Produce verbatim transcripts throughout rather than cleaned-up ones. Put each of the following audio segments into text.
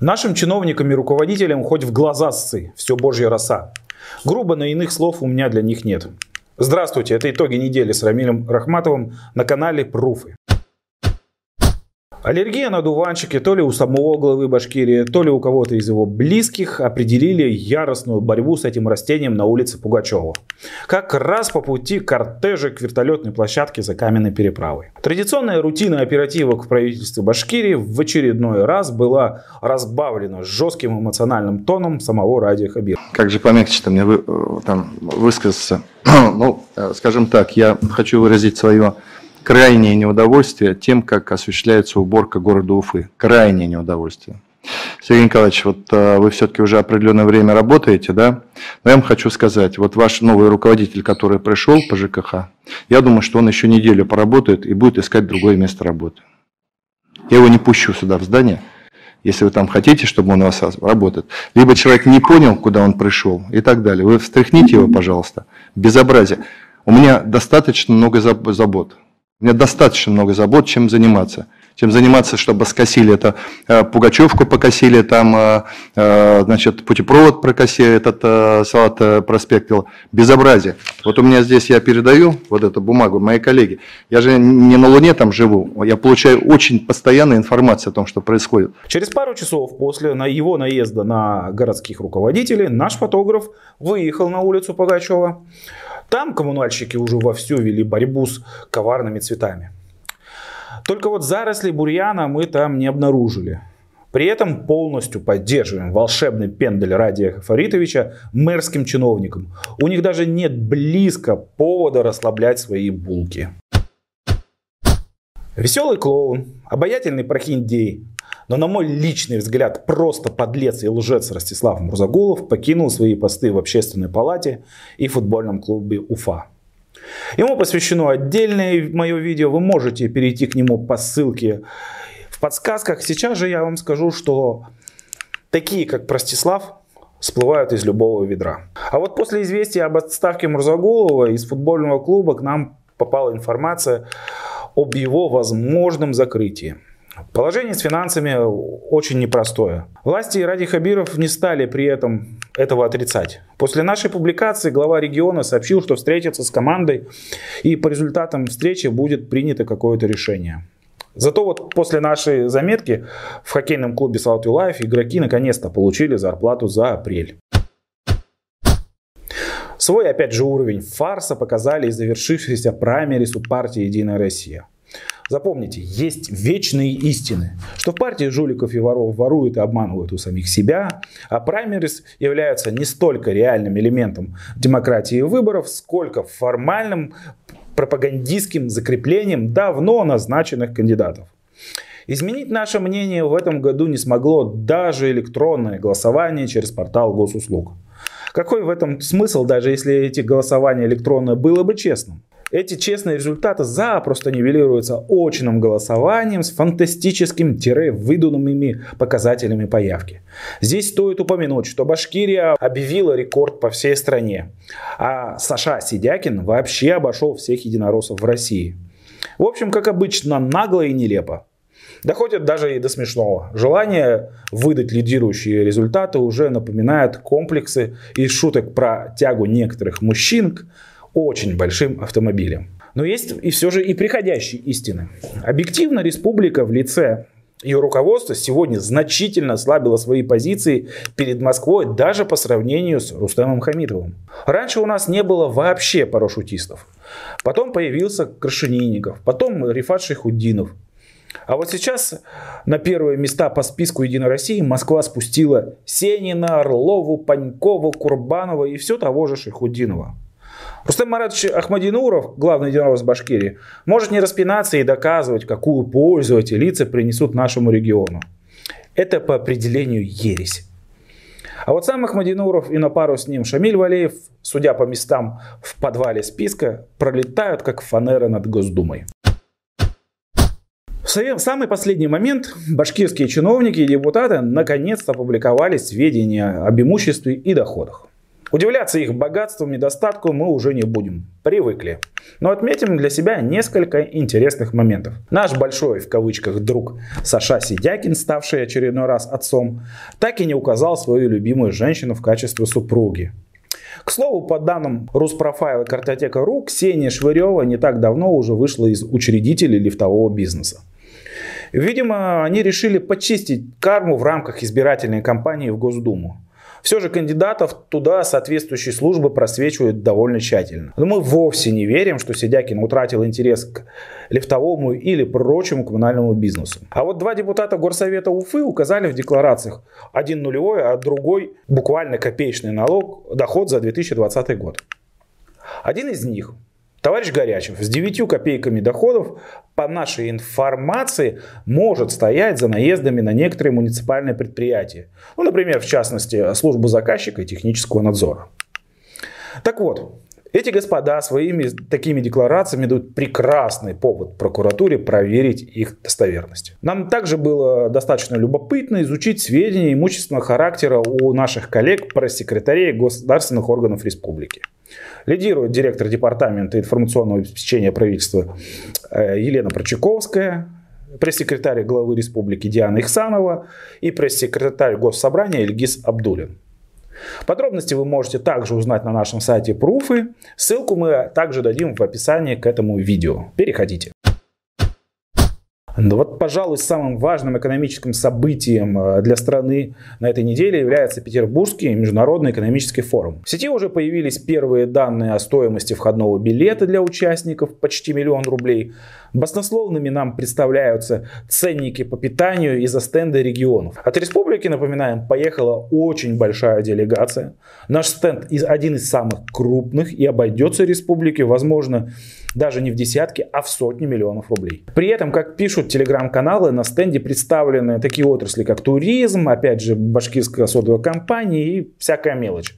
Нашим чиновникам и руководителям хоть в глаза ссы, все божья роса. Грубо, но иных слов у меня для них нет. Здравствуйте, это итоги недели с Рамилем Рахматовым на канале Пруфы. Аллергия на дуванчики то ли у самого главы Башкирии, то ли у кого-то из его близких определили яростную борьбу с этим растением на улице Пугачева. Как раз по пути кортежа к вертолетной площадке за каменной переправой. Традиционная рутина оперативок в правительстве Башкирии в очередной раз была разбавлена жестким эмоциональным тоном самого Радия Хабирова. Как же помягче-то мне вы, там, высказаться? Ну, скажем так, я хочу выразить свое... крайнее неудовольствие тем, как осуществляется уборка города Уфы. Крайнее неудовольствие. Сергей Николаевич, вот вы все-таки уже определенное время работаете, да? Но я вам хочу сказать, вот ваш новый руководитель, который пришел по ЖКХ, я думаю, что он еще неделю поработает и будет искать другое место работы. Я его не пущу сюда в здание, если вы там хотите, чтобы он у вас работает. Либо человек не понял, куда он пришел и так далее. Вы встряхните его, пожалуйста. Безобразие. У меня достаточно много забот. У меня достаточно много забот, чем заниматься. Чем заниматься, чтобы скосили это, э, Пугачевку покосили, там, э, э, значит, путепровод прокосили, этот э, салат э, проспектил. Безобразие. Вот у меня здесь я передаю вот эту бумагу моей коллеге. Я же не на Луне там живу, я получаю очень постоянную информацию о том, что происходит. Через пару часов после его наезда на городских руководителей наш фотограф выехал на улицу Пугачева. Там коммунальщики уже вовсю вели борьбу с коварными цветами. Только вот заросли бурьяна мы там не обнаружили. При этом полностью поддерживаем волшебный пендель Радия Фаритовича мэрским чиновникам. У них даже нет близко повода расслаблять свои булки. Веселый клоун, обаятельный прохиндей, но на мой личный взгляд просто подлец и лжец Ростислав Мурзагулов покинул свои посты в общественной палате и футбольном клубе Уфа. Ему посвящено отдельное мое видео, вы можете перейти к нему по ссылке в подсказках. Сейчас же я вам скажу, что такие как Ростислав всплывают из любого ведра. А вот после известия об отставке Мурзагулова из футбольного клуба к нам попала информация об его возможном закрытии. Положение с финансами очень непростое. Власти и Радий Хабиров не стали при этом этого отрицать. После нашей публикации глава региона сообщил, что встретится с командой и по результатам встречи будет принято какое-то решение. Зато вот после нашей заметки в хоккейном клубе Salt Life игроки наконец-то получили зарплату за апрель. Свой опять же уровень фарса показали и завершившийся праймерис у партии «Единая Россия». Запомните, есть вечные истины, что в партии жуликов и воров воруют и обманывают у самих себя, а праймерис являются не столько реальным элементом демократии и выборов, сколько формальным пропагандистским закреплением давно назначенных кандидатов. Изменить наше мнение в этом году не смогло даже электронное голосование через портал Госуслуг. Какой в этом смысл, даже если эти голосования электронные было бы честным? Эти честные результаты запросто нивелируются очным голосованием с фантастическим-выдуманными показателями появки. Здесь стоит упомянуть, что Башкирия объявила рекорд по всей стране, а Саша Сидякин вообще обошел всех единороссов в России. В общем, как обычно, нагло и нелепо. Доходит даже и до смешного. Желание выдать лидирующие результаты уже напоминает комплексы из шуток про тягу некоторых мужчин к очень большим автомобилем. Но есть и все же и приходящие истины. Объективно республика в лице ее руководства сегодня значительно ослабила свои позиции перед Москвой даже по сравнению с Рустамом Хамитовым. Раньше у нас не было вообще парашютистов. Потом появился Крашенинников, потом Рифат Шехуддинов. А вот сейчас на первые места по списку «Единой России» Москва спустила Сенина, Орлову, Панькова, Курбанова и все того же Шехуддинова. Устам Маратович Ахмадинуров, главный единоросс Башкирии, может не распинаться и доказывать, какую пользу эти лица принесут нашему региону. Это по определению ересь. А вот сам Ахмадинуров и на пару с ним Шамиль Валеев, судя по местам в подвале списка, пролетают как фанера над Госдумой. В самый последний момент башкирские чиновники и депутаты наконец-то опубликовали сведения об имуществе и доходах. Удивляться их богатству, недостатку мы уже не будем. Привыкли. Но отметим для себя несколько интересных моментов. Наш большой, в кавычках, друг Саша Сидякин, ставший очередной раз отцом, так и не указал свою любимую женщину в качестве супруги. К слову, по данным Руспрофайла и Картотека.ру, Ксения Швырёва не так давно уже вышла из учредителей лифтового бизнеса. Видимо, они решили почистить карму в рамках избирательной кампании в Госдуму. Все же кандидатов туда соответствующие службы просвечивают довольно тщательно. Но мы вовсе не верим, что Сидякин утратил интерес к лифтовому или прочему коммунальному бизнесу. А вот два депутата Горсовета Уфы указали в декларациях один нулевой, а другой буквально копеечный налог, доход за две тысячи двадцатый год. Один из них, товарищ Горячев, с девятью копейками доходов, по нашей информации, может стоять за наездами на некоторые муниципальные предприятия. Ну, например, в частности, службу заказчика и технического надзора. Так вот, эти господа своими такими декларациями дают прекрасный повод прокуратуре проверить их достоверность. Нам также было достаточно любопытно изучить сведения имущественного характера у наших коллег про секретарей государственных органов республики. Лидирует директор департамента информационного обеспечения правительства Елена Прочаковская, пресс-секретарь главы республики Диана Ихсанова и пресс-секретарь Госсобрания Эльгиз Абдулин. Подробности вы можете также узнать на нашем сайте Пруфы. Ссылку мы также дадим в описании к этому видео. Переходите. Но вот, пожалуй, самым важным экономическим событием для страны на этой неделе является Петербургский международный экономический форум. В сети уже появились первые данные о стоимости входного билета для участников, почти миллион рублей. Баснословными нам представляются ценники по питанию из-за стенда регионов. От республики, напоминаем, поехала очень большая делегация. Наш стенд один из самых крупных и обойдется республике, возможно, даже не в десятки, а в сотни миллионов рублей. При этом, как пишут телеграм-каналы, на стенде представлены такие отрасли, как туризм, опять же, башкирская содовая компания и всякая мелочь.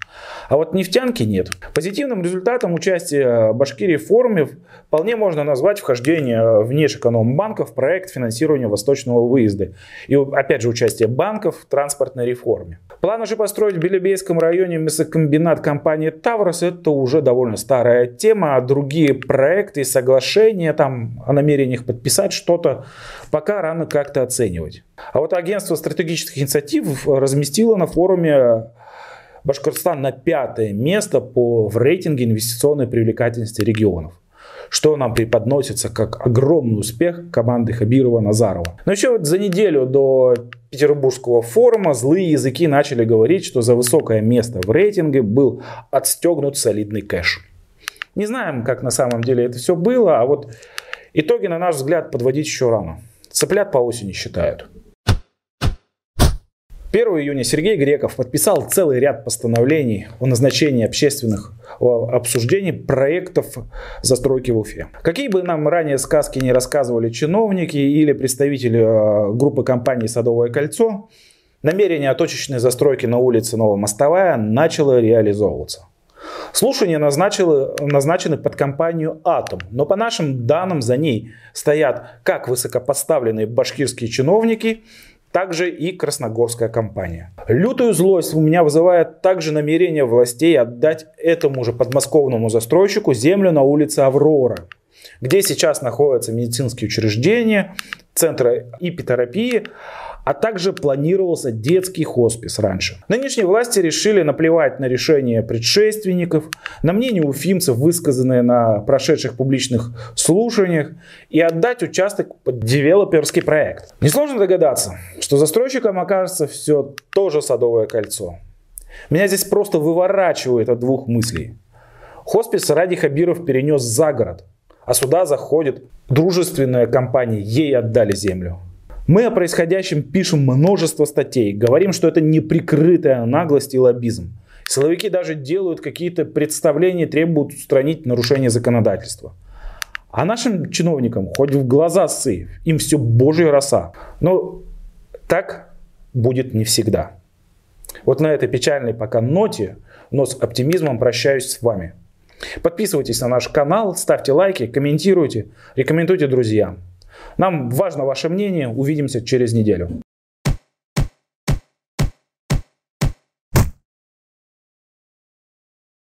А вот нефтянки нет. Позитивным результатом участия Башкирии в форуме вполне можно назвать вхождение Внешэкономбанка в проект финансирования восточного выезда. И опять же, участие банков в транспортной реформе. План уже построить в Белебеевском районе мясокомбинат компании Таврос — это уже довольно старая тема, а другие проекты и соглашения там о намерениях подписать что-то пока рано как-то оценивать. А вот агентство стратегических инициатив разместило на форуме Башкортостан на пятое место по в рейтинге инвестиционной привлекательности регионов, что нам преподносится как огромный успех команды Хабирова-Назарова. Но еще вот за неделю до Петербургского форума злые языки начали говорить, что за высокое место в рейтинге был отстегнут солидный кэш. Не знаем, как на самом деле это все было, а вот итоги, на наш взгляд, подводить еще рано. Цыплят по осени считают. первого июня Сергей Греков подписал целый ряд постановлений о назначении общественных обсуждений проектов застройки в Уфе. Какие бы нам ранее сказки не рассказывали чиновники или представители группы компаний «Садовое кольцо», намерение о точечной застройке на улице Новомостовая начало реализовываться. Слушания назначили, назначены под компанию «Атом», но по нашим данным за ней стоят как высокопоставленные башкирские чиновники, также и красногорская компания. Лютую злость у меня вызывает также намерение властей отдать этому же подмосковному застройщику землю на улице Аврора, где сейчас находятся медицинские учреждения, центры ипитерапии, а также планировался детский хоспис раньше. Нынешние власти решили наплевать на решения предшественников, на мнение уфимцев, высказанные на прошедших публичных слушаниях, и отдать участок под девелоперский проект. Несложно догадаться, что застройщиком окажется все то же Садовое кольцо. Меня здесь просто выворачивает от двух мыслей. Хоспис Радий Хабиров перенес за город, а сюда заходит дружественная компания, ей отдали землю. Мы о происходящем пишем множество статей, говорим, что это неприкрытая наглость и лоббизм. Силовики даже делают какие-то представления, требуют устранить нарушение законодательства. А нашим чиновникам хоть в глаза ссы, им все божья роса. Но так будет не всегда. Вот на этой печальной пока ноте, но с оптимизмом прощаюсь с вами. Подписывайтесь на наш канал, ставьте лайки, комментируйте, рекомендуйте друзьям. Нам важно ваше мнение. Увидимся через неделю.